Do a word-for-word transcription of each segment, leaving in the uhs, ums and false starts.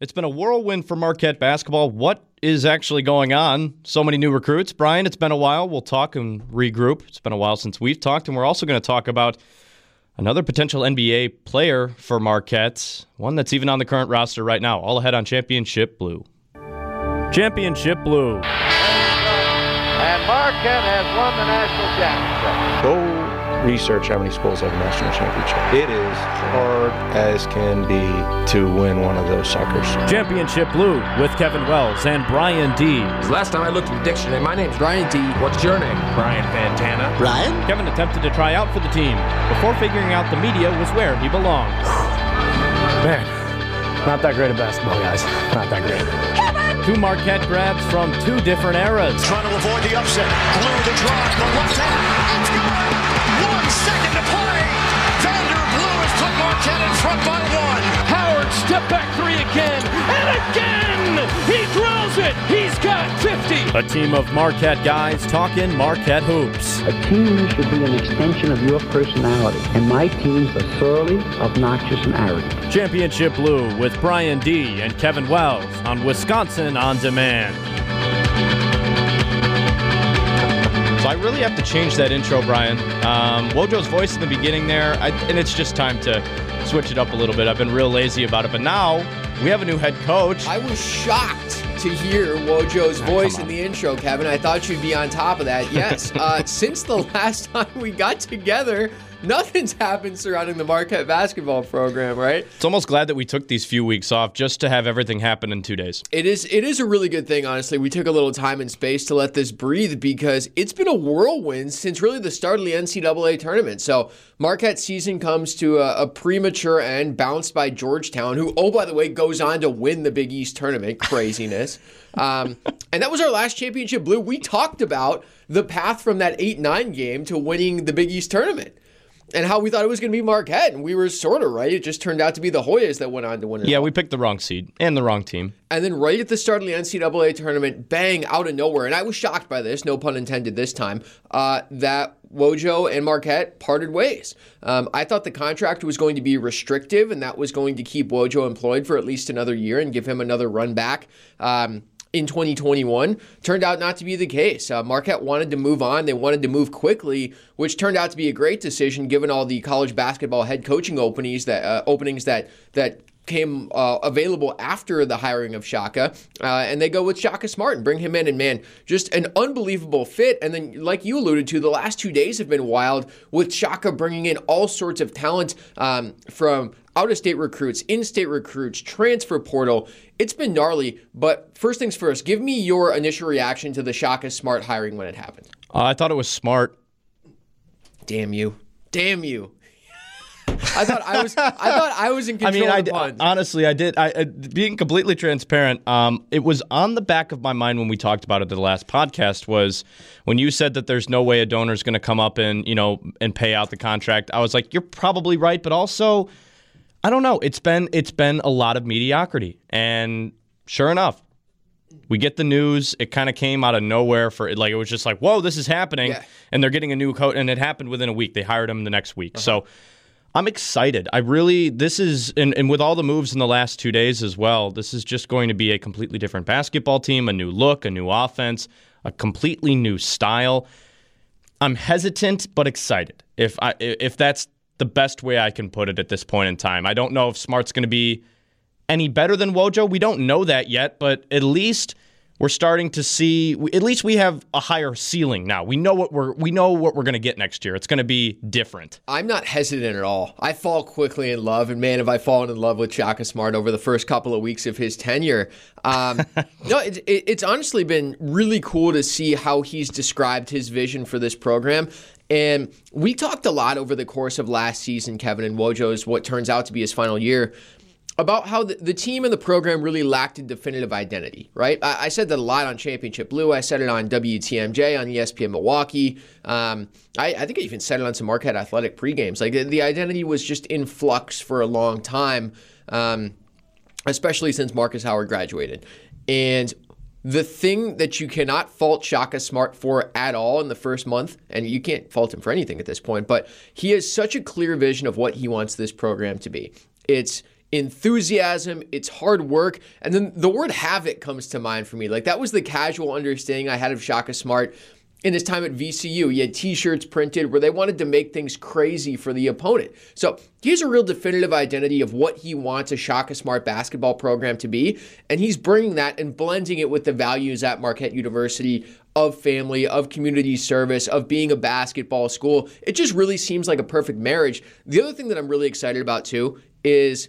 It's been a whirlwind for Marquette basketball. What is actually going on? So many new recruits. Brian, it's been a while. We'll talk and regroup. It's been a while since we've talked, and we're also going to talk about another potential N B A player for Marquette, one that's even on the current roster right now, all ahead on Championship Blue. Championship Blue. And Marquette has won the national championship. Go research how many schools have a national championship. It is hard as can be to win one of those suckers. Championship Blue with Kevin Wells and Brian D. Last time I looked at the dictionary, my name's Brian D. What's your name? Brian Fantana. Brian? Kevin attempted to try out for the team before figuring out the media was where he belonged. Man, not that great at basketball, guys. Not that great. Two Marquette grads from two different eras. Trying to avoid the upset. Blue the drive, the left hand. It's good. One second to play. Vander Blue has put Marquette in front by one. Howard step back three again. And again! He drills it. He's got fifty. A team of Marquette guys talking Marquette hoops. A team should be an extension of your personality. And my teams are thoroughly obnoxious and arrogant. Championship Blue with Brian D. and Kevin Wells on Wisconsin On Demand. So I really have to change that intro, Brian. Um, Wojo's voice in the beginning there, I, and it's just time to switch it up a little bit. I've been real lazy about it, but now we have a new head coach. I was shocked to hear Wojo's voice in the intro, Kevin. I thought you'd be on top of that. Yes, uh, since the last time we got together, nothing's happened surrounding the Marquette basketball program, right? It's almost glad that we took these few weeks off just to have everything happen in two days. It is it is a really good thing, honestly. We took a little time and space to let this breathe because it's been a whirlwind since really the start of the N C double A tournament. So Marquette's season comes to a, a premature end, bounced by Georgetown, who, oh, by the way, goes on to win the Big East tournament. Craziness. um, and that was our last Championship Blue. We talked about the path from that eight nine game to winning the Big East tournament. And how we thought it was going to be Marquette, and we were sort of right. It just turned out to be the Hoyas that went on to win it. Yeah, all. We picked the wrong seed and the wrong team. And then right at the start of the N C double A tournament, bang, out of nowhere, and I was shocked by this, no pun intended this time, uh, that Wojo and Marquette parted ways. Um, I thought the contract was going to be restrictive, and that was going to keep Wojo employed for at least another year and give him another run back. Um In twenty twenty-one, turned out not to be the case. Uh, Marquette wanted to move on. They wanted to move quickly, which turned out to be a great decision given all the college basketball head coaching openings that uh, openings that that came uh, available after the hiring of Shaka. Uh, and they go with Shaka Smart and bring him in. And man, just an unbelievable fit. And then, like you alluded to, the last two days have been wild with Shaka bringing in all sorts of talent um, from out-of-state recruits, in-state recruits, transfer portal. It's been gnarly, but first things first, give me your initial reaction to the Shaka Smart hiring when it happened. Uh, I thought it was smart. Damn you. Damn you. I thought I was I thought I was in control I mean, I of the puns. Honestly, I did. I, I, being completely transparent, um, it was on the back of my mind when we talked about it the last podcast was when you said that there's no way a donor's going to come up and, you know, and pay out the contract. I was like, you're probably right, but also I don't know. It's been it's been a lot of mediocrity. And sure enough, we get the news. It kind of came out of nowhere for like it was just like, whoa, this is happening. Yeah. And they're getting a new coach. And it happened within a week. They hired him the next week. Uh-huh. So I'm excited. I really this is and, and with all the moves in the last two days as well, this is just going to be a completely different basketball team, a new look, a new offense, a completely new style. I'm hesitant but excited. If I if that's the best way I can put it at this point in time. I don't know if Smart's going to be any better than Wojo. We don't know that yet, but at least we're starting to see, at least we have a higher ceiling now. We know what we're we know what we're going to get next year. It's going to be different. I'm not hesitant at all. I fall quickly in love, and man, have I fallen in love with Shaka Smart over the first couple of weeks of his tenure. Um, no, it, it, it's honestly been really cool to see how he's described his vision for this program. And we talked a lot over the course of last season, Kevin, and Wojo's what turns out to be his final year, about how the, the team and the program really lacked a definitive identity, right? I, I said that a lot on Championship Blue. I said it on W T M J, on E S P N Milwaukee. Um, I, I think I even said it on some Marquette Athletic pregames. Like the, the identity was just in flux for a long time, um, especially since Marcus Howard graduated. And the thing that you cannot fault Shaka Smart for at all in the first month, and you can't fault him for anything at this point, but he has such a clear vision of what he wants this program to be. It's enthusiasm, it's hard work, and then the word havoc comes to mind for me. Like, that was the casual understanding I had of Shaka Smart in his time at V C U. He had t-shirts printed where they wanted to make things crazy for the opponent. So he's a real definitive identity of what he wants a Shaka Smart basketball program to be, and he's bringing that and blending it with the values at Marquette University of family, of community service, of being a basketball school. It just really seems like a perfect marriage. The other thing that I'm really excited about too is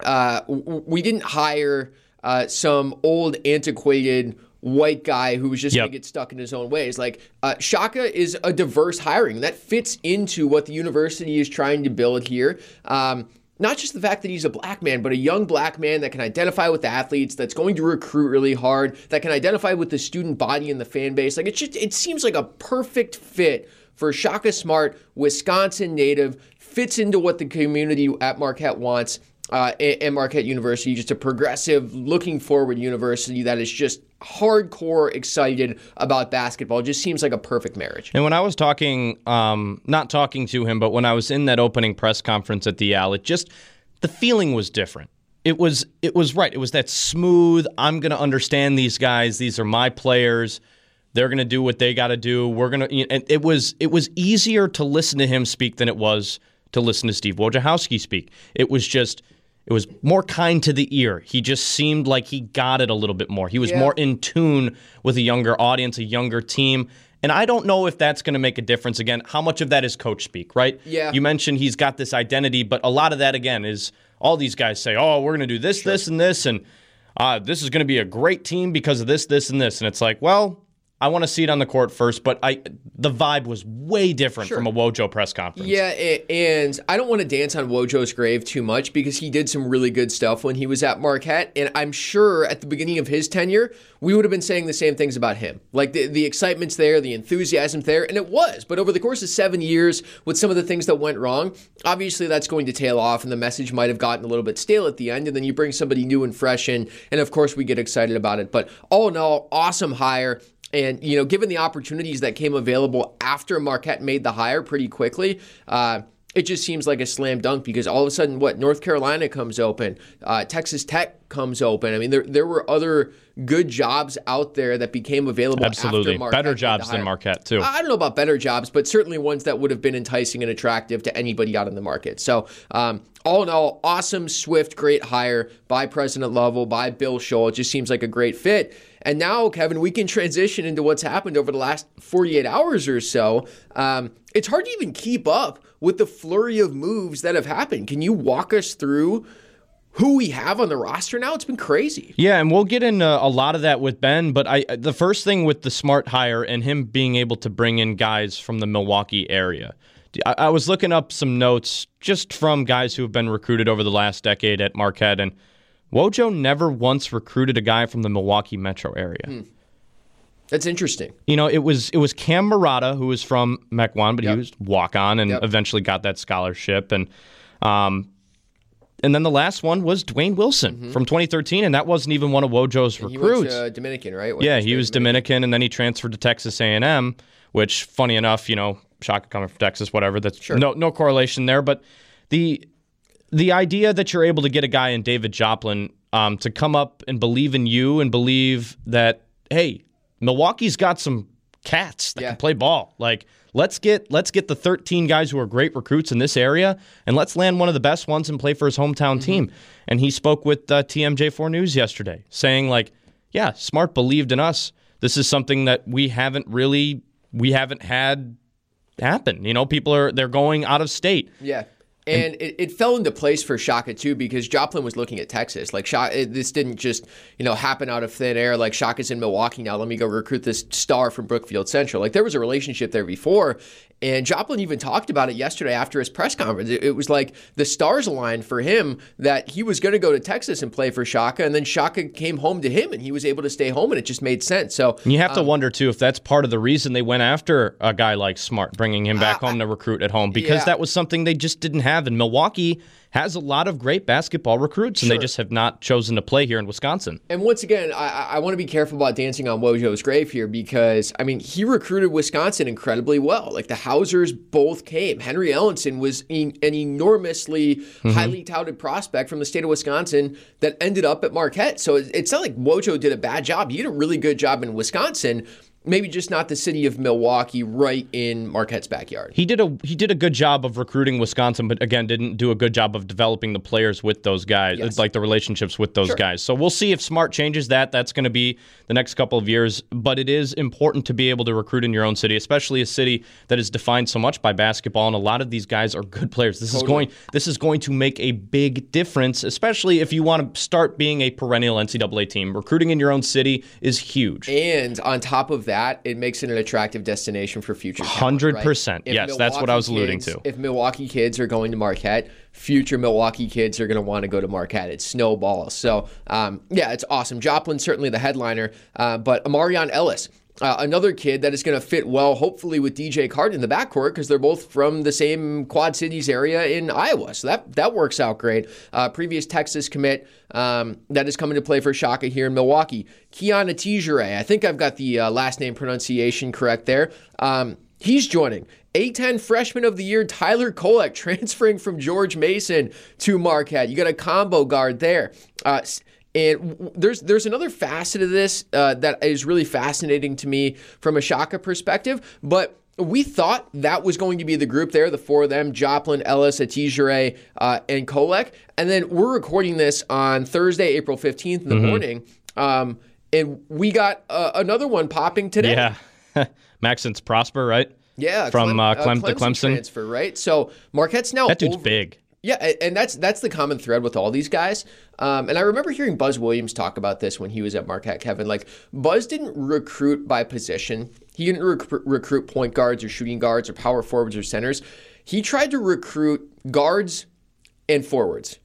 uh, we didn't hire uh, some old antiquated white guy who was just yep. going to get stuck in his own ways. Like, uh, Shaka is a diverse hiring. That fits into what the university is trying to build here. Um, not just the fact that he's a black man, but a young black man that can identify with the athletes, that's going to recruit really hard, that can identify with the student body and the fan base. Like, it just, it seems like a perfect fit for Shaka Smart, Wisconsin native, fits into what the community at Marquette wants. Uh, and Marquette University, just a progressive, looking forward university that is just hardcore excited about basketball. It just seems like a perfect marriage. And when I was talking, um, not talking to him, but when I was in that opening press conference at the Owl, it just, the feeling was different. It was, it was right. It was that smooth, I'm going to understand these guys. These are my players. They're going to do what they got to do. We're going to, and it was, it was easier to listen to him speak than it was to listen to Steve Wojciechowski speak. It was just, it was more kind to the ear. He just seemed like he got it a little bit more. He was yeah. more in tune with a younger audience, a younger team. And I don't know if that's going to make a difference. Again, how much of that is coach speak, right? Yeah. You mentioned he's got this identity, but a lot of that, again, is all these guys say, oh, we're going to do this, sure. this, and this, and uh, this is going to be a great team because of this, this, and this. And it's like, well, I want to see it on the court first, but I the vibe was way different sure. from a Wojo press conference. Yeah, and I don't want to dance on Wojo's grave too much because he did some really good stuff when he was at Marquette, and I'm sure at the beginning of his tenure, we would have been saying the same things about him. Like, the, the excitement's there, the enthusiasm's there, and it was. But over the course of seven years, with some of the things that went wrong, obviously that's going to tail off, and the message might have gotten a little bit stale at the end, and then you bring somebody new and fresh in, and of course we get excited about it. But all in all, awesome hire. And, you know, given the opportunities that came available after Marquette made the hire pretty quickly, uh, it just seems like a slam dunk because all of a sudden, what, North Carolina comes open, uh, Texas Tech comes open. I mean, there there were other good jobs out there that became available Absolutely. after Marquette. Better jobs than Marquette, too. I don't know about better jobs, but certainly ones that would have been enticing and attractive to anybody out in the market. So, um, all in all, awesome, swift, great hire by President Lovell, by Bill Scholl. It just seems like a great fit. And now, Kevin, we can transition into what's happened over the last forty-eight hours or so. Um, it's hard to even keep up with the flurry of moves that have happened. Can you walk us through who we have on the roster now? It's been crazy. Yeah, and we'll get into a lot of that with Ben. But I, the first thing with the Smart hire and him being able to bring in guys from the Milwaukee area, I, I was looking up some notes just from guys who have been recruited over the last decade at Marquette, and Wojo never once recruited a guy from the Milwaukee metro area. Hmm. That's interesting. You know, it was it was Cam Murata, who was from Mequon, but yep. he was walk-on and yep. eventually got that scholarship. And um, and then the last one was Dwayne Wilson mm-hmm. from twenty thirteen, and that wasn't even one of Wojo's and recruits. He was uh, Dominican, right? What yeah, he was Dominican, Dominican, and then he transferred to Texas A and M, which, funny enough, you know, Shaka coming from Texas, whatever. That's sure. no no correlation there, but the... The idea that you're able to get a guy in David Joplin um, to come up and believe in you and believe that, hey, Milwaukee's got some cats that yeah. can play ball. Like, let's get let's get the thirteen guys who are great recruits in this area, and let's land one of the best ones and play for his hometown mm-hmm. team. And he spoke with uh, T M J four News yesterday, saying like, yeah, Smart believed in us. This is something that we haven't really we haven't had happen. You know, people are they're going out of state. Yeah. And it, it fell into place for Shaka, too, because Joplin was looking at Texas. Like, Shaka, this didn't just, you know, happen out of thin air. Like, Shaka's in Milwaukee now. Let me go recruit this star from Brookfield Central. Like, there was a relationship there before. And Joplin even talked about it yesterday after his press conference. It, it was like the stars aligned for him that he was going to go to Texas and play for Shaka. And then Shaka came home to him, and he was able to stay home, and it just made sense. So and you have um, to wonder, too, if that's part of the reason they went after a guy like Smart, bringing him back uh, home to recruit at home, because yeah. that was something they just didn't have. And Milwaukee has a lot of great basketball recruits, and sure. they just have not chosen to play here in Wisconsin. And once again, I, I want to be careful about dancing on Wojo's grave here because, I mean, he recruited Wisconsin incredibly well. Like, the Housers both came. Henry Ellenson was en- an enormously mm-hmm. highly touted prospect from the state of Wisconsin that ended up at Marquette. So it's not like Wojo did a bad job. He did a really good job in Wisconsin. Maybe just not the city of Milwaukee, right in Marquette's backyard. He did a he did a good job of recruiting Wisconsin, but again, didn't do a good job of developing the players with those guys, yes. like the relationships with those sure. guys. So we'll see if Smart changes that. That's going to be the next couple of years. But it is important to be able to recruit in your own city, especially a city that is defined so much by basketball. And a lot of these guys are good players. This totally. is going this is going to make a big difference, especially if you want to start being a perennial N C double A team. Recruiting in your own city is huge. And on top of that, it makes it an attractive destination for future talent, one hundred percent. Right? Yes, Milwaukee that's what I was alluding kids, to. If Milwaukee kids are going to Marquette, future Milwaukee kids are going to want to go to Marquette. It snowballs. So, um, yeah, it's awesome. Joplin, certainly the headliner, uh, but Amarion Ellis, uh, another kid that is going to fit well, hopefully, with D J Carton in the backcourt because they're both from the same Quad Cities area in Iowa. So that, that works out great. Uh, previous Texas commit um, that is coming to play for Shaka here in Milwaukee. Keon Atijere, I think I've got the uh, last name pronunciation correct there. Um, he's joining. A ten Freshman of the Year Tyler Kolek transferring from George Mason to Marquette. You got a combo guard there. Uh, And there's there's another facet of this uh, that is really fascinating to me from a Shaka perspective, but we thought that was going to be the group there, the four of them, Joplin, Ellis, Atijere, uh, and Kolek. And then we're recording this on Thursday, April fifteenth in the mm-hmm. morning, um, and we got uh, another one popping today. Yeah, Maxence Prosper, right? Yeah. From Clem- uh, Clem- uh, Clemson, Clemson transfer, right? So Marquette's now That dude's over- big. Yeah, and that's that's the common thread with all these guys. Um, and I remember hearing Buzz Williams talk about this when he was at Marquette, Kevin. Like, Buzz didn't recruit by position. He didn't rec- recruit point guards or shooting guards or power forwards or centers. He tried to recruit guards and forwards.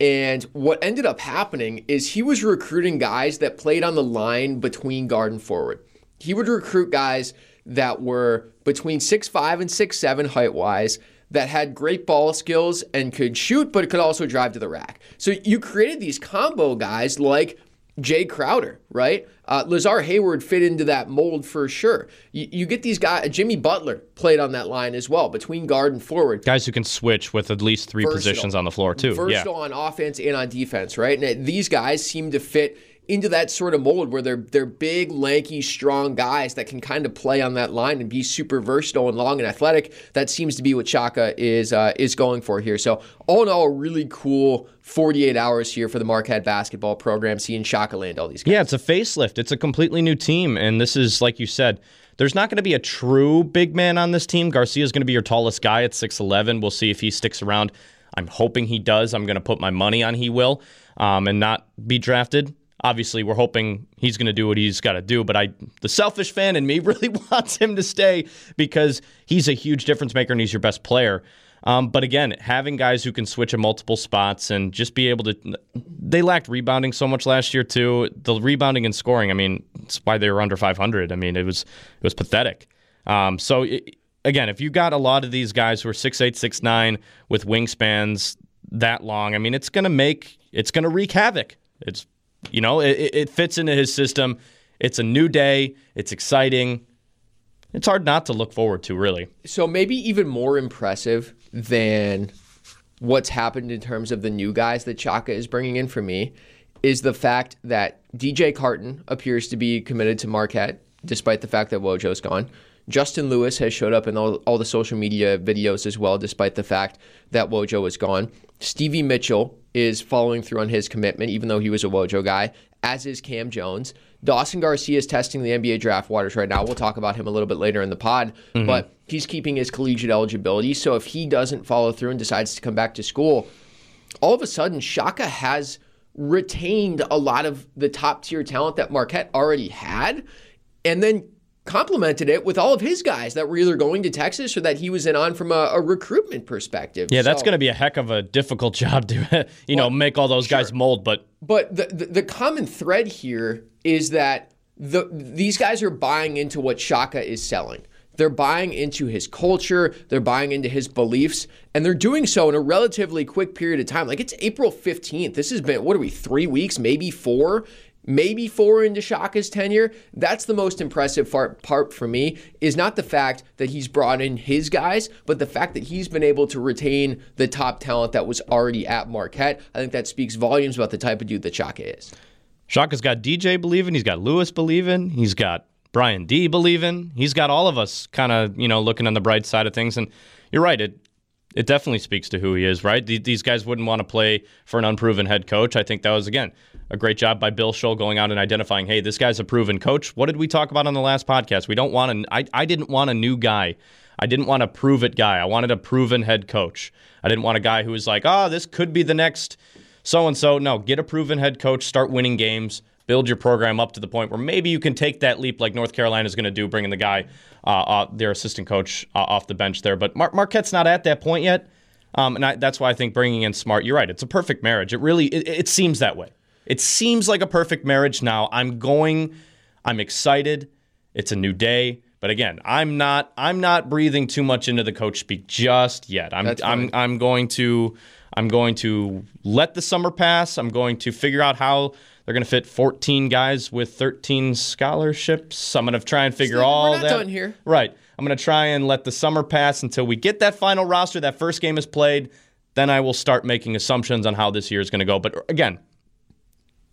And what ended up happening is he was recruiting guys that played on the line between guard and forward. He would recruit guys that were between six five and six seven height-wise, that had great ball skills and could shoot, but could also drive to the rack. So you created these combo guys like Jay Crowder, right? Uh, Lazar Hayward fit into that mold for sure. You, you get these guys. Jimmy Butler played on that line as well, between guard and forward. Guys who can switch with at least three versatile. positions on the floor too. Versatile yeah. on offense and on defense, right? And these guys seem to fit into that sort of mold where they're they're big, lanky, strong guys that can kind of play on that line and be super versatile and long and athletic. That seems to be what Shaka is uh, is going for here. So all in all, a really cool forty-eight hours here for the Marquette basketball program, seeing Shaka land all these guys. Yeah, it's a facelift. It's a completely new team, and this is, like you said, there's not going to be a true big man on this team. Garcia's going to be your tallest guy at six eleven. We'll see if he sticks around. I'm hoping he does. I'm going to put my money on he will um, and not be drafted. Obviously, we're hoping he's going to do what he's got to do, but I, the selfish fan in me really wants him to stay because he's a huge difference maker and he's your best player. Um, but again, having guys who can switch at multiple spots and just be able to – they lacked rebounding so much last year too. The rebounding and scoring, I mean, it's why they were under five hundred. I mean, it was it was pathetic. Um, so, it, again, if you got a lot of these guys who are six eight, six nine with wingspans that long, I mean, it's going to make – it's going to wreak havoc. It's – You know, it, it fits into his system. It's a new day. It's exciting. It's hard not to look forward to, really. So maybe even more impressive than what's happened in terms of the new guys that Shaka is bringing in for me is the fact that D J Carton appears to be committed to Marquette, despite the fact that Wojo's gone. Justin Lewis has showed up in all, all the social media videos as well, despite the fact that Wojo is gone. Stevie Mitchell is following through on his commitment, even though he was a Wojo guy, as is Cam Jones. Dawson Garcia is testing the N B A draft waters right now. We'll talk about him a little bit later in the pod, mm-hmm. but he's keeping his collegiate eligibility. So if he doesn't follow through and decides to come back to school, all of a sudden Shaka has retained a lot of the top-tier talent that Marquette already had, and then complemented it with all of his guys that were either going to Texas or that he was in on from a, a recruitment perspective. Yeah, that's so, going to be a heck of a difficult job to, you well, know, make all those sure. guys mold. But but the, the the common thread here is that the these guys are buying into what Shaka is selling. They're buying into his culture. They're buying into his beliefs. And they're doing so in a relatively quick period of time. Like, it's April fifteenth. This has been, what are we, three weeks, maybe four? Maybe four into Shaka's tenure. That's the most impressive part for me, is not the fact that he's brought in his guys, but the fact that he's been able to retain the top talent that was already at Marquette. I think that speaks volumes about the type of dude that Shaka is. Shaka's got D J believing. He's got Lewis believing. He's got Brian D believing. He's got all of us kind of, you know, looking on the bright side of things. And you're right, it it definitely speaks to who he is, right? These guys wouldn't want to play for an unproven head coach. I think that was, again, a great job by Bill Scholl going out and identifying, hey, this guy's a proven coach. What did we talk about on the last podcast? We don't want an, I, I didn't want a new guy. I didn't want a prove-it guy. I wanted a proven head coach. I didn't want a guy who was like, oh, this could be the next so-and-so. No, get a proven head coach, start winning games, build your program up to the point where maybe you can take that leap like North Carolina is going to do, bringing the guy, uh, uh, their assistant coach, uh, off the bench there. But Mar- Marquette's not at that point yet, um, and I, that's why I think bringing in Smart, you're right, it's a perfect marriage. It really, it, it seems that way. It seems like a perfect marriage now. I'm going, I'm excited. It's a new day. But again, I'm not, I'm not breathing too much into the coach speak just yet. I'm, I'm, I'm going to, I'm going to let the summer pass. I'm going to figure out how they're going to fit fourteen guys with thirteen scholarships. I'm going to try and figure Steve, all that. We're not that. done here. Right. I'm going to try and let the summer pass until we get that final roster, that first game is played. Then I will start making assumptions on how this year is going to go. But again,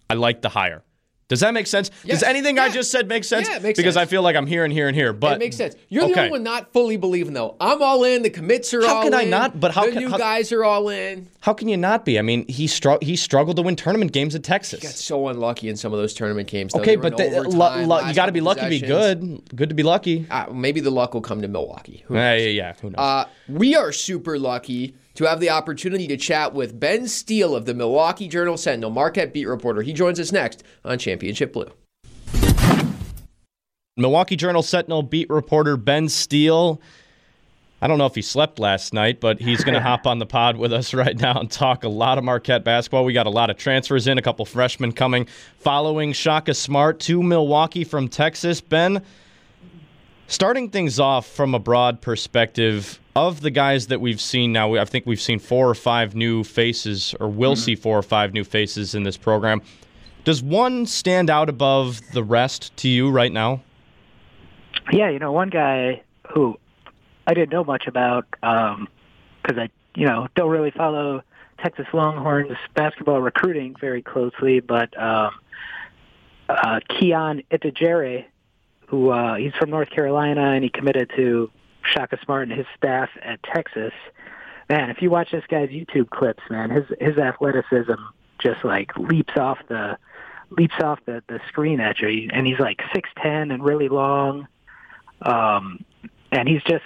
I like the hire. Does that make sense? Yes. Does anything yeah. I just said make sense? Yeah, it makes because sense. Because I feel like I'm here and here and here. But it makes sense. You're okay. The only one not fully believing, though. I'm all in. The commits are how all in. How can I not? But how the can, new how, guys are all in. How can you not be? I mean, he, stru- he struggled to win tournament games at Texas. He got so unlucky in some of those tournament games. Though. Okay, but the, overtime, l- l- you got to be lucky to be good. Good to be lucky. Uh, maybe the luck will come to Milwaukee. Who knows? Uh, yeah, yeah, who knows? Uh, we are super lucky to have the opportunity to chat with Ben Steele of the Milwaukee Journal Sentinel, Marquette beat reporter. He joins us next on Championship Blue. Milwaukee Journal Sentinel beat reporter Ben Steele. I don't know if he slept last night, but he's going to hop on the pod with us right now and talk a lot of Marquette basketball. We got a lot of transfers in, a couple freshmen coming, following Shaka Smart to Milwaukee from Texas. Ben, starting things off from a broad perspective, of the guys that we've seen now, I think we've seen four or five new faces, or will mm-hmm. see four or five new faces in this program. Does one stand out above the rest to you right now? Yeah, you know, one guy who I didn't know much about because um, I, you know, don't really follow Texas Longhorns basketball recruiting very closely, but um, uh, Keon Atijere, who uh, he's from North Carolina and he committed to Shaka Smart and his staff at Texas. Man, if you watch this guy's YouTube clips, man, his his athleticism just like leaps off the leaps off the, the screen at you. And he's like six ten and really long. Um, and he's just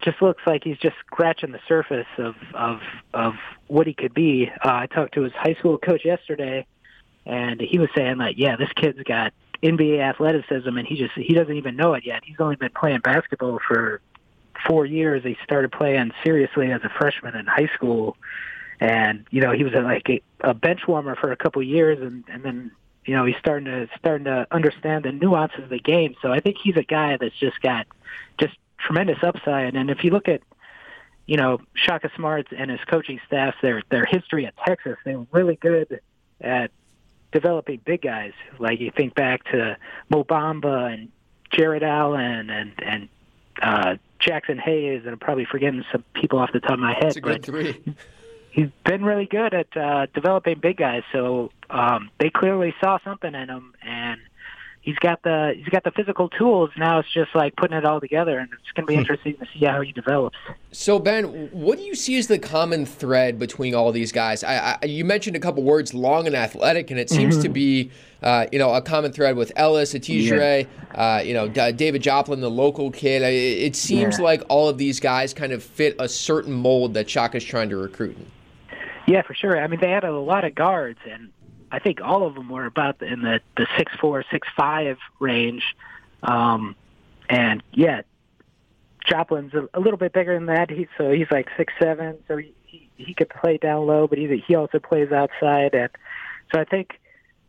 just looks like he's just scratching the surface of of, of what he could be. Uh, I talked to his high school coach yesterday, and he was saying like, yeah, this kid's got N B A athleticism, and he just he doesn't even know it yet. He's only been playing basketball for four years. He started playing seriously as a freshman in high school, and you know he was a, like a, a bench warmer for a couple years, and, and then you know he's starting to starting to understand the nuances of the game. So I think he's a guy that's just got just tremendous upside. And if you look at you know Shaka Smart and his coaching staff, their their history at Texas, they were really good at developing big guys. Like you think back to Mo Bamba and Jared Allen and and uh, Jackson Hayes, and I'm probably forgetting some people off the top of my head. That's a good three. He's been really good at uh, developing big guys, so um, they clearly saw something in him, and he's got the he's got the physical tools. Now it's just like putting it all together, and it's going to be interesting to see how he develops. So Ben, what do you see as the common thread between all these guys? I, I, you mentioned a couple words, long and athletic, and it seems mm-hmm. to be uh, you know a common thread with Ellis, Atijere, yeah. uh, you know D- David Joplin, the local kid. It, it seems yeah. like all of these guys kind of fit a certain mold that Shaka's trying to recruit in. Yeah, for sure. I mean, they had a lot of guards, and I think all of them were about in the, the six four, six five range. Um, and, yeah, Joplin's a, a little bit bigger than that. He, so he's like six seven, so he, he, he could play down low, but he, he also plays outside. And so I think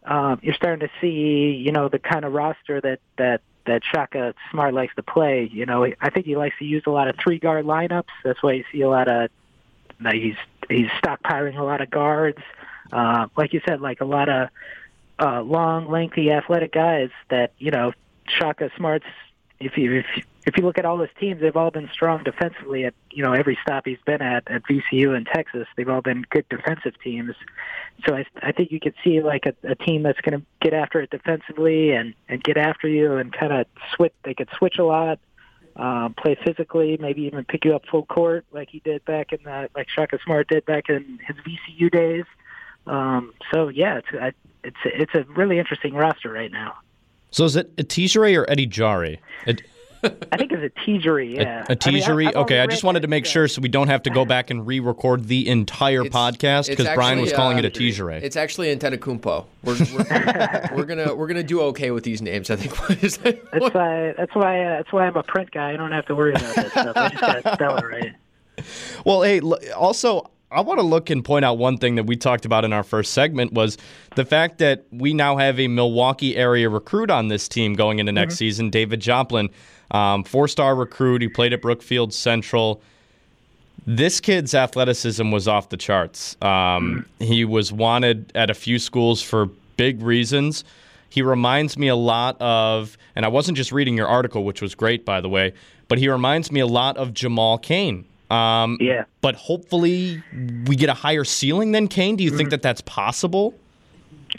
um, you're starting to see, you know, the kind of roster that, that that Shaka Smart likes to play. You know, I think he likes to use a lot of three-guard lineups. That's why you see a lot of – he's he's stockpiling a lot of guards. Uh, like you said, like a lot of uh, long, lengthy, athletic guys that, you know, Shaka Smart's – if you if you, if you look at all his teams, they've all been strong defensively at, you know, every stop he's been at, at V C U and Texas. They've all been good defensive teams. So I, I think you could see, like, a, a team that's going to get after it defensively and, and get after you and kind of switch. They could switch a lot, uh, play physically, maybe even pick you up full court like he did back in the, like Shaka Smart did back in his V C U days. Um, so, yeah, it's, it's, it's a really interesting roster right now. So is it Atijere or Atijere? It- I think it's Atijere, yeah. Atijere, I mean, I, okay. I just wanted to make sure so we don't have to go back and re-record the entire it's, podcast because Brian was calling uh, it Atijere. It's actually Antetokounmpo. We're we're, we're gonna we're gonna do okay with these names, I think. That? That's why that's why uh, that's why I'm a print guy. I don't have to worry about this stuff. I just gotta spell it right. Well, hey, also, I want to look and point out one thing that we talked about in our first segment was the fact that we now have a Milwaukee area recruit on this team going into next mm-hmm. season, David Joplin, um, four-star recruit. He played at Brookfield Central. This kid's athleticism was off the charts. Um, mm-hmm. He was wanted at a few schools for big reasons. He reminds me a lot of, and I wasn't just reading your article, which was great, by the way, but he reminds me a lot of Jamal Cain. Um, yeah. But hopefully we get a higher ceiling than Cain. Do you mm-hmm. think that that's possible?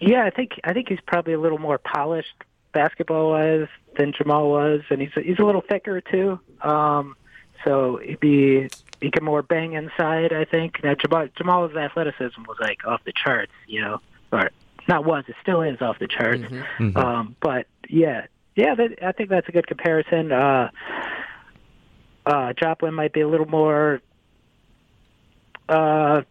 Yeah, I think I think he's probably a little more polished basketball-wise than Jamal was, and he's he's a little thicker too. Um, so he'd be he can more bang inside. I think now Jamal, Jamal's athleticism was like off the charts, you know, or not was it still is off the charts. Mm-hmm. Mm-hmm. Um, but yeah, yeah, that, I think that's a good comparison. Uh, Uh, Joplin might be a little more, uh,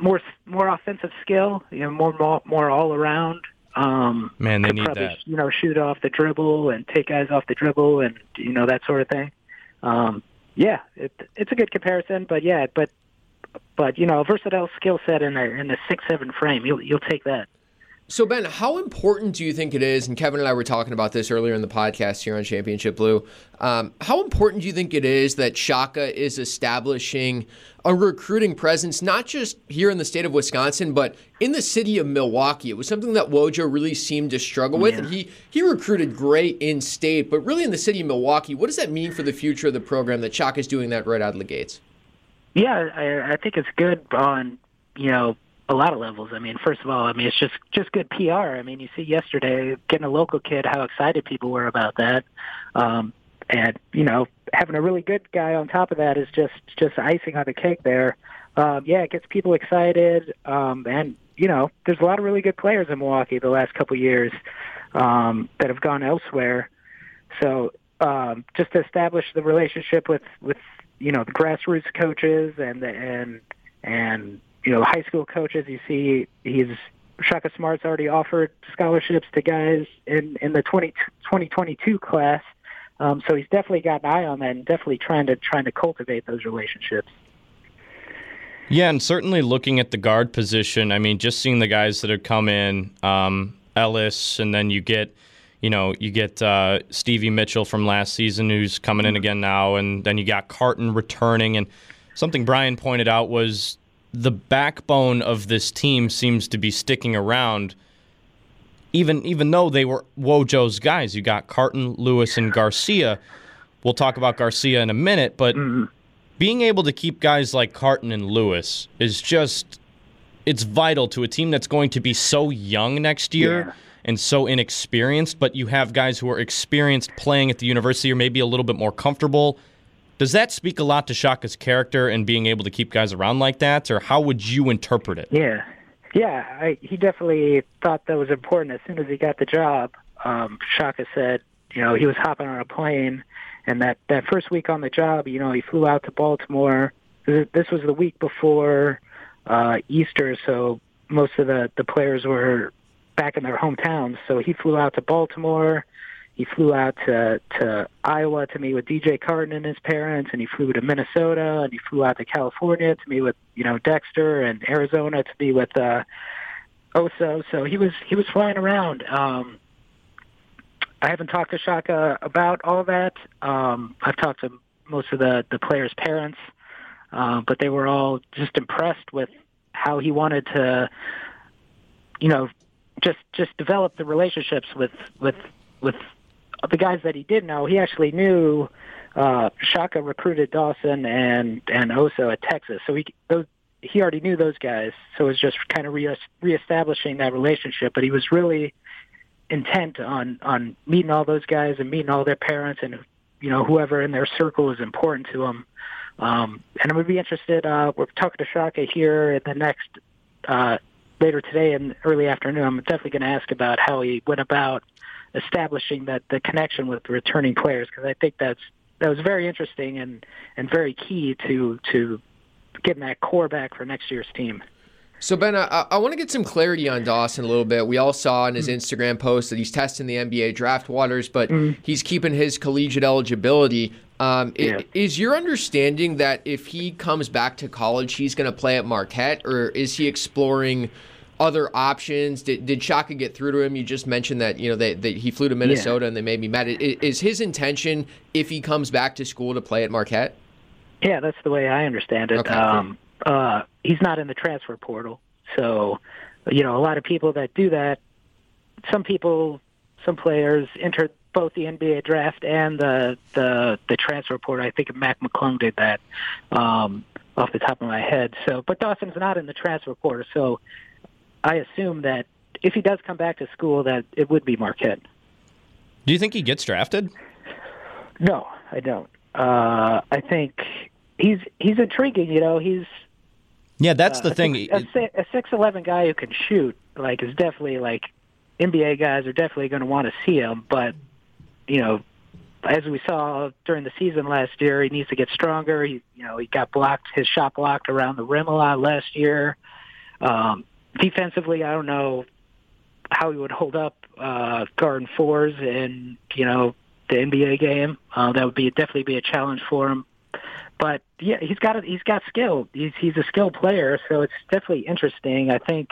more, more offensive skill. You know, more, more, more all around. Um, Man, they could need probably, that. You know, shoot off the dribble and take guys off the dribble, and you know that sort of thing. Um, yeah, it, it's a good comparison, but yeah, but but you know, a versatile skill set in the in the six seven frame, you'll you'll take that. So, Ben, how important do you think it is, and Kevin and I were talking about this earlier in the podcast here on Championship Blue, um, how important do you think it is that Shaka is establishing a recruiting presence, not just here in the state of Wisconsin, but in the city of Milwaukee? It was something that Wojo really seemed to struggle with, yeah. and he, he recruited great in-state, but really in the city of Milwaukee. What does that mean for the future of the program that Shaka's doing that right out of the gates? Yeah, I, I think it's good on, you know, a lot of levels. I mean, first of all, I mean, it's just, just good P R. I mean, you see yesterday getting a local kid, how excited people were about that. Um, and, you know, having a really good guy on top of that is just, just icing on the cake there. Um, yeah, it gets people excited. Um, and, you know, there's a lot of really good players in Milwaukee the last couple of years um, that have gone elsewhere. So um, just to establish the relationship with, with, you know, the grassroots coaches and, and, and, you know, high school coaches, you see he's Shaka Smart's already offered scholarships to guys in, in the twenty twenty-two class. Um, so he's definitely got an eye on that and definitely trying to trying to cultivate those relationships. Yeah, and certainly looking at the guard position, I mean, just seeing the guys that have come in, um, Ellis, and then you get, you know, you get uh, Stevie Mitchell from last season who's coming in again now, and then you got Carton returning. And something Brian pointed out was the backbone of this team seems to be sticking around, even even though they were Wojo's guys. You got Carton, Lewis, and Garcia. We'll talk about Garcia in a minute, but mm-hmm. being able to keep guys like Carton and Lewis is just, it's vital to a team that's going to be so young next year yeah. and so inexperienced, but you have guys who are experienced playing at the university or maybe a little bit more comfortable. Does that speak a lot to Shaka's character and being able to keep guys around like that, or how would you interpret it? Yeah, yeah, I, he definitely thought that was important. As soon as he got the job, um, Shaka said, you know, he was hopping on a plane, and that, that first week on the job, you know, he flew out to Baltimore. This was the week before uh, Easter, so most of the, the players were back in their hometowns, so he flew out to Baltimore. He flew out to, to Iowa to meet with D J Carton and his parents, and he flew to Minnesota, and he flew out to California to meet with, you know, Dexter, and Arizona to be with uh, Oso. So he was he was flying around, um, I haven't talked to Shaka about all that. Um, I've talked to most of the, the players' parents, uh, but they were all just impressed with how he wanted to, you know, just just develop the relationships with with with the guys that he did know. He actually knew uh, Shaka recruited Dawson and and Oso at Texas, so he those, he already knew those guys. So it was just kind of re reestablishing that relationship. But he was really intent on on meeting all those guys and meeting all their parents and, you know, whoever in their circle is important to them. Um, and I'm going to be interested. Uh, we're talking to Shaka here in the next uh, later today and early afternoon. I'm definitely going to ask about how he went about establishing that the connection with the returning players, because I think that's that was very interesting and and very key to to getting that core back for next year's team. So, Ben, I, I want to get some clarity on Dawson a little bit. We all saw in his Instagram post that he's testing the N B A draft waters, but mm-hmm. he's keeping his collegiate eligibility. Um, yeah. Is your understanding that if he comes back to college, he's going to play at Marquette, or is he exploring other options? Did, did Shaka get through to him? You just mentioned that, you know, that he flew to Minnesota yeah. and they made me mad. Is, is his intention, if he comes back to school, to play at Marquette? Yeah, that's the way I understand it. Okay. Um, uh, he's not in the transfer portal. So, you know, a lot of people that do that, some people, some players enter both the N B A draft and the the, the transfer portal. I think Mac McClung did that um, off the top of my head. So, but Dawson's not in the transfer portal. So I assume that if he does come back to school, that it would be Marquette. Do you think he gets drafted? No, I don't. Uh, I think he's he's intriguing. You know, he's yeah. That's uh, the thing. A, a six eleven guy who can shoot, like, is definitely, like, N B A guys are definitely going to want to see him. But, you know, as we saw during the season last year, he needs to get stronger. He, you know, he got blocked. His shot blocked around the rim a lot last year. Um, defensively, I don't know how he would hold up uh, guarding fours and, you know, the N B A game. Uh, that would be definitely be a challenge for him. But yeah, he's got a, he's got skill. He's he's a skilled player, so it's definitely interesting. I think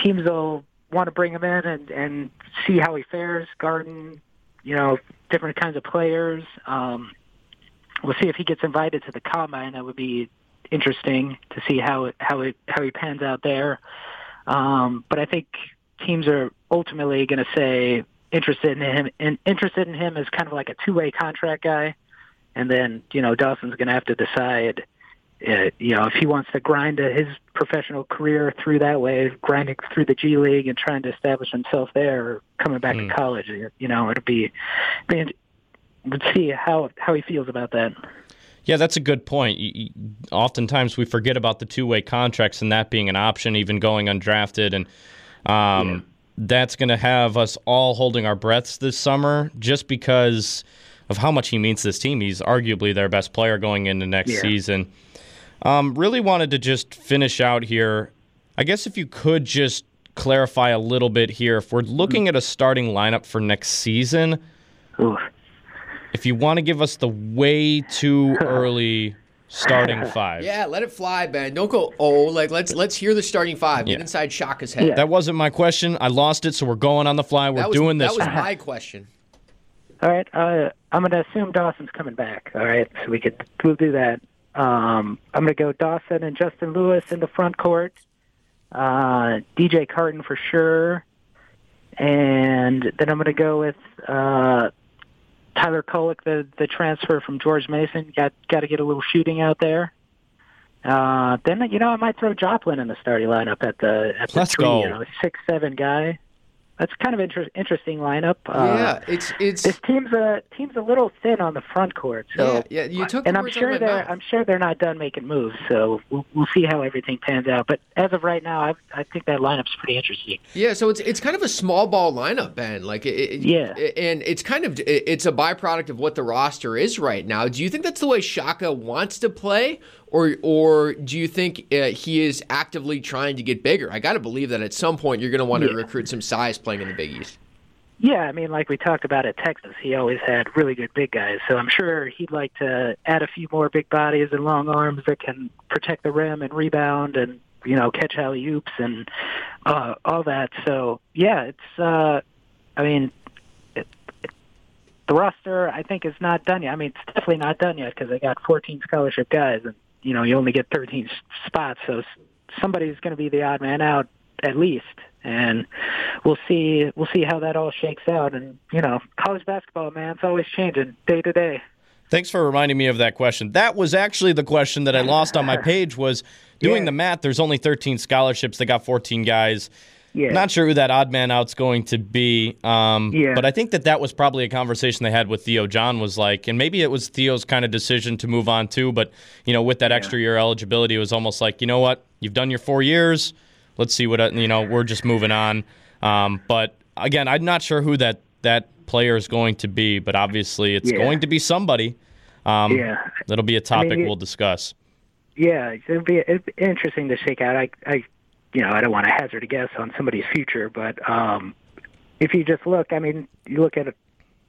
teams will want to bring him in and, and see how he fares, guarding, you know, different kinds of players. Um, we'll see if he gets invited to the combine. That would be interesting to see how it, how it, how he pans out there. Um, but I think teams are ultimately going to say interested in him, and interested in him is kind of like a two-way contract guy, and then, you know, Dawson's going to have to decide, uh, you know, if he wants to grind his professional career through that way, grinding through the G League and trying to establish himself there, or coming back mm. to college. You know, it'll be, man, let's see how how he feels about that. Yeah, that's a good point. You, oftentimes we forget about the two-way contracts and that being an option, even going undrafted, and um. Yeah. That's going to have us all holding our breaths this summer just because of how much he means to this team. He's arguably their best player going into next yeah. season. Um, really wanted to just finish out here. I guess if you could just clarify a little bit here, if we're looking at a starting lineup for next season, Ooh. if you want to give us the way too early starting five. Yeah, let it fly, Ben. Don't go, oh, like, let's let's hear the starting five. Yeah. Get inside Shaka's head. Yeah. That wasn't my question. I lost it, so we're going on the fly. We're was, doing this. That was my question. All right. Uh, I'm going to assume Dawson's coming back. All right, so we could, we'll do that. Um, I'm going to go Dawson and Justin Lewis in the front court. Uh, D J Carton for sure. And then I'm going to go with Uh, Tyler Kolek, the, the transfer from George Mason, got got to get a little shooting out there. Uh, then, you know, I might throw Joplin in the starting lineup at the at the Let's three, go. You know, six seven guy. That's kind of inter- interesting lineup. Uh, yeah, it's it's this team's a team's a little thin on the front court. So yeah, yeah you took and I'm sure they're mouth. I'm sure they're not done making moves. So we'll we'll see how everything pans out. But as of right now, I I think that lineup's pretty interesting. Yeah, so it's it's kind of a small ball lineup, Ben. Like it, it, yeah, and it's kind of it's a byproduct of what the roster is right now. Do you think that's the way Shaka wants to play? Or or do you think uh, he is actively trying to get bigger? I got to believe that at some point you're going to want to yeah. recruit some size playing in the Big East. Yeah, I mean, like we talked about at Texas, he always had really good big guys. So I'm sure he'd like to add a few more big bodies and long arms that can protect the rim and rebound and, you know, catch alley-oops and uh, all that. So, yeah, it's, uh, I mean, the roster, I think, is not done yet. I mean, it's definitely not done yet because they got fourteen scholarship guys, and you know you only get thirteen spots, so somebody's going to be the odd man out at least. And we'll see. We'll see how that all shakes out. And you know, college basketball, man, it's always changing day to day. Thanks for reminding me of that question. That was actually the question that I lost on my page. Was doing yeah. the math. There's only thirteen scholarships. They got fourteen guys. Yeah. Not sure who that odd man out's going to be. Um, yeah. But I think that that was probably a conversation they had with Theo. John was like, and maybe it was Theo's kind of decision to move on too. But you know, with that yeah. extra year eligibility, it was almost like, you know what, you've done your four years. Let's see what, you know, we're just moving on. Um, but, again, I'm not sure who that, that player is going to be, but obviously it's yeah. going to be somebody. Um, yeah. That'll be a topic I mean, it, we'll discuss. Yeah, it'll be, it'll be interesting to shake out. I, I, you know, I don't want to hazard a guess on somebody's future, but um, if you just look, I mean, you look at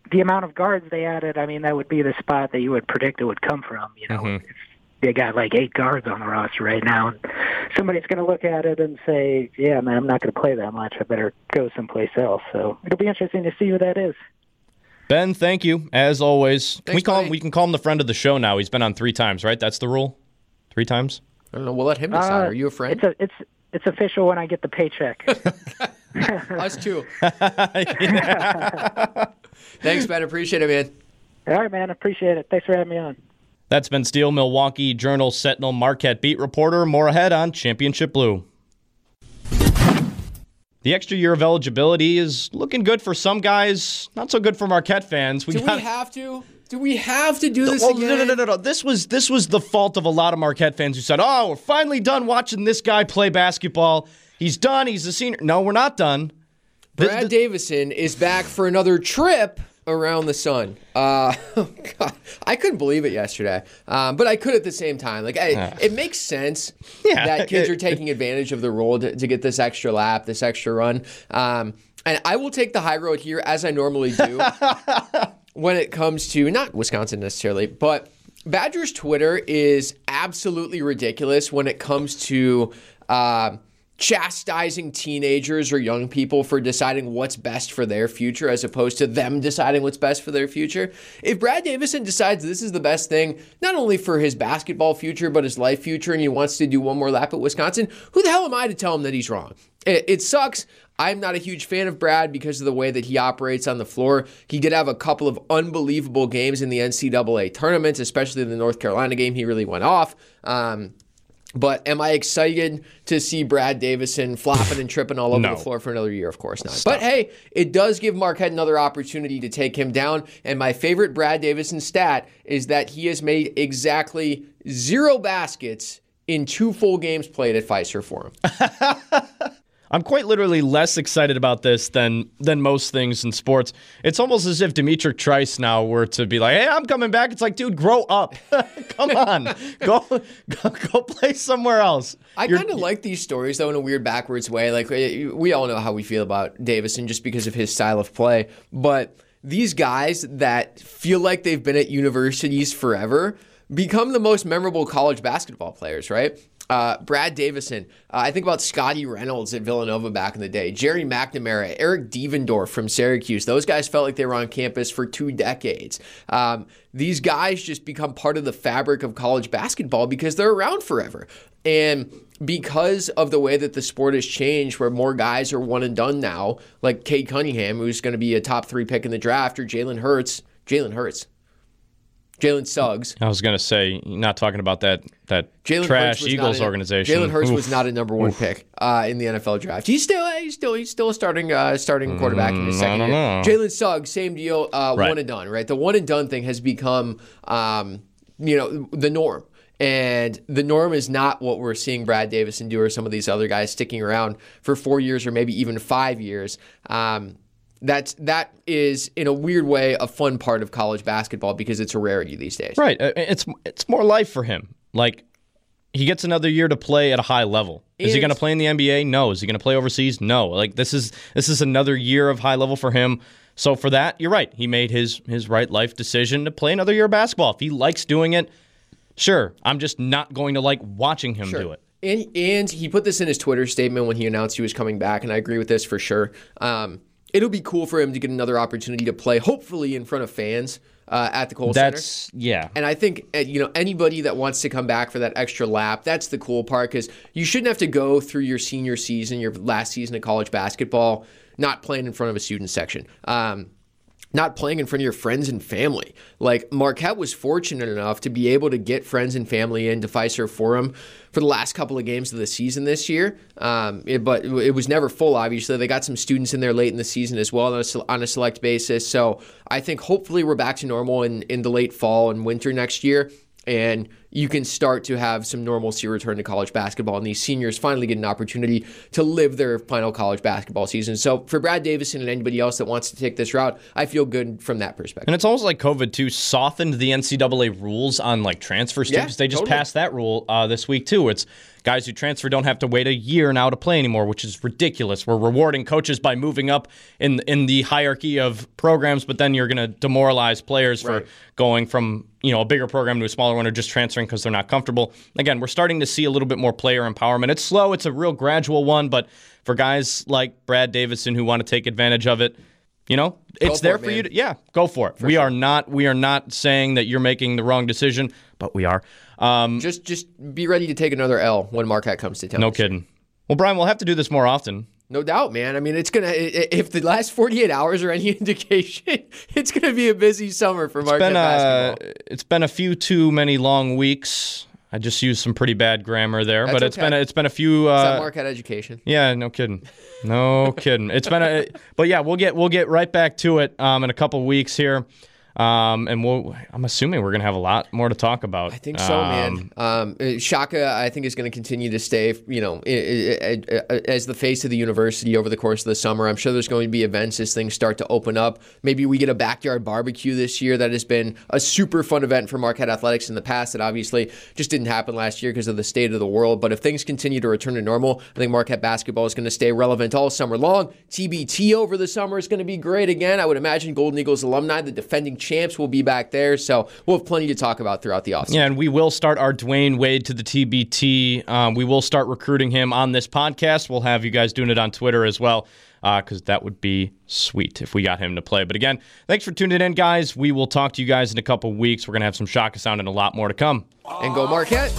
the amount of guards they added, I mean, that would be the spot that you would predict it would come from, you know, mm-hmm. if, they got like eight guards on the roster right now. Somebody's going to look at it and say, yeah, man, I'm not going to play that much. I better go someplace else. So it'll be interesting to see who that is. Ben, thank you, as always. Thanks, we call him, we can call him the friend of the show now. He's been on three times, right? That's the rule? Three times? I don't know. We'll let him decide. Uh, Are you a friend? It's, a, it's, it's official when I get the paycheck. Us too. Thanks, Ben. Appreciate it, man. All right, man. Appreciate it. Thanks for having me on. That's Ben Steele, Milwaukee Journal Sentinel Marquette beat reporter. More ahead on Championship Blue. The extra year of eligibility is looking good for some guys, not so good for Marquette fans. We do gotta, we have to? Do we have to do this well, again? No, no, no, no, no. This was, this was the fault of a lot of Marquette fans who said, oh, we're finally done watching this guy play basketball. He's done. He's a senior. No, we're not done. Brad the, the, Davison is back for another trip. Around the sun. Uh, oh God. I couldn't believe it yesterday, um, but I could at the same time. Like, I, uh, it makes sense yeah, that kids it, are taking advantage of the role to, to get this extra lap, this extra run. Um, and I will take the high road here, as I normally do, when it comes to, not Wisconsin necessarily, but Badger's Twitter is absolutely ridiculous when it comes to... Uh, chastising teenagers or young people for deciding what's best for their future as opposed to them deciding what's best for their future. If Brad Davison decides this is the best thing, not only for his basketball future, but his life future, and he wants to do one more lap at Wisconsin, who the hell am I to tell him that he's wrong? It, it sucks. I'm not a huge fan of Brad because of the way that he operates on the floor. He did have a couple of unbelievable games in the N C double A tournaments, especially in the North Carolina game. He really went off. Um, But am I excited to see Brad Davison flopping and tripping all over no. the floor for another year? Of course not. Stop. But, hey, it does give Marquette another opportunity to take him down. And my favorite Brad Davison stat is that he has made exactly zero baskets in two full games played at Fiserv Forum. I'm quite literally less excited about this than than most things in sports. It's almost as if Demetri Trice now were to be like, hey, I'm coming back. It's like, dude, grow up. Come on. Go, go go play somewhere else. I kind of like these stories, though, in a weird backwards way. Like, we all know how we feel about Davison just because of his style of play. But these guys that feel like they've been at universities forever become the most memorable college basketball players, right? Uh, Brad Davison, uh, I think about Scotty Reynolds at Villanova back in the day, Jerry McNamara, Eric Devendorf from Syracuse. Those guys felt like they were on campus for two decades. Um, these guys just become part of the fabric of college basketball because they're around forever. And because of the way that the sport has changed, where more guys are one and done now, like Cade Cunningham, who's going to be a top three pick in the draft, or Jalen Hurts, Jalen Hurts. Jalen Suggs. I was going to say, not talking about that that Jalen trash Eagles an, organization. Jalen Hurts Oof. was not a number one Oof. pick uh, in the N F L draft. He's still he's still he's still starting uh, starting quarterback mm, in his second year. Jalen Suggs, same deal, uh, right. one and done. Right, the one and done thing has become um, you know the norm, and the norm is not what we're seeing Brad Davison do or some of these other guys sticking around for four years or maybe even five years. Um, That's that is in a weird way a fun part of college basketball because it's a rarity these days. Right, it's it's more life for him. Like he gets another year to play at a high level. Is it's, he going to play in the N B A? No. Is he going to play overseas? No. Like this is this is another year of high level for him. So for that, you're right. He made his his right life decision to play another year of basketball. If he likes doing it, sure. I'm just not going to like watching him sure. do it. And and he put this in his Twitter statement when he announced he was coming back, and I agree with this for sure. Um, it'll be cool for him to get another opportunity to play, hopefully in front of fans uh, at the Kohl that's, Center. Yeah. And I think you know anybody that wants to come back for that extra lap, that's the cool part, because you shouldn't have to go through your senior season, your last season of college basketball, not playing in front of a student section. Um not playing in front of your friends and family. Like, Marquette was fortunate enough to be able to get friends and family in to Fiserv Forum for the last couple of games of the season this year, um, it, but it was never full, obviously. They got some students in there late in the season as well on a, on a select basis. So I think hopefully we're back to normal in, in the late fall and winter next year, and you can start to have some normalcy return to college basketball, and these seniors finally get an opportunity to live their final college basketball season. So for Brad Davison and anybody else that wants to take this route, I feel good from that perspective. And it's almost like COVID, too, softened the N C double A rules on, like, transfer students. Yeah, they just totally passed that rule uh, this week, too. It's guys who transfer don't have to wait a year now to play anymore, which is ridiculous. We're rewarding coaches by moving up in, in the hierarchy of programs, but then you're going to demoralize players right. for going from, you know, a bigger program to a smaller one or just transferring because they're not comfortable. Again, we're starting to see a little bit more player empowerment. It's slow. It's a real gradual one, but for guys like Brad Davison who want to take advantage of it, you know, it's there for you to, yeah, go for it. We are not, we are not saying that you're making the wrong decision, but we are. Um, just, just be ready to take another L when Marquette comes to town. No kidding. Well, Brian, we'll have to do this more often. No doubt, man. I mean, it's gonna. If the last forty-eight hours are any indication, it's gonna be a busy summer for Marquette basketball. It's been a few too many long weeks. I just used some pretty bad grammar there, That's but it's okay. been a, it's been a few. Uh, it's not Marquette education. Yeah, no kidding, no kidding. It's been a, but yeah, we'll get we'll get right back to it um, in a couple weeks here. Um, and we'll, I'm assuming we're going to have a lot more to talk about. I think so, um, man. Um, Shaka, I think, is going to continue to stay, you know, as the face of the university over the course of the summer. I'm sure there's going to be events as things start to open up. Maybe we get a backyard barbecue this year. That has been a super fun event for Marquette Athletics in the past. That obviously just didn't happen last year because of the state of the world. But if things continue to return to normal, I think Marquette basketball is going to stay relevant all summer long. T B T over the summer is going to be great again. I would imagine Golden Eagles alumni, the defending champion, champs will be back there, so we'll have plenty to talk about throughout the offseason. Yeah, and we will start our Dwayne Wade to the T B T. Um, we will start recruiting him on this podcast. We'll have you guys doing it on Twitter as well, because uh, that would be sweet if we got him to play. But again, thanks for tuning in, guys. We will talk to you guys in a couple weeks. We're going to have some Shaka Sound and a lot more to come. And go Marquette.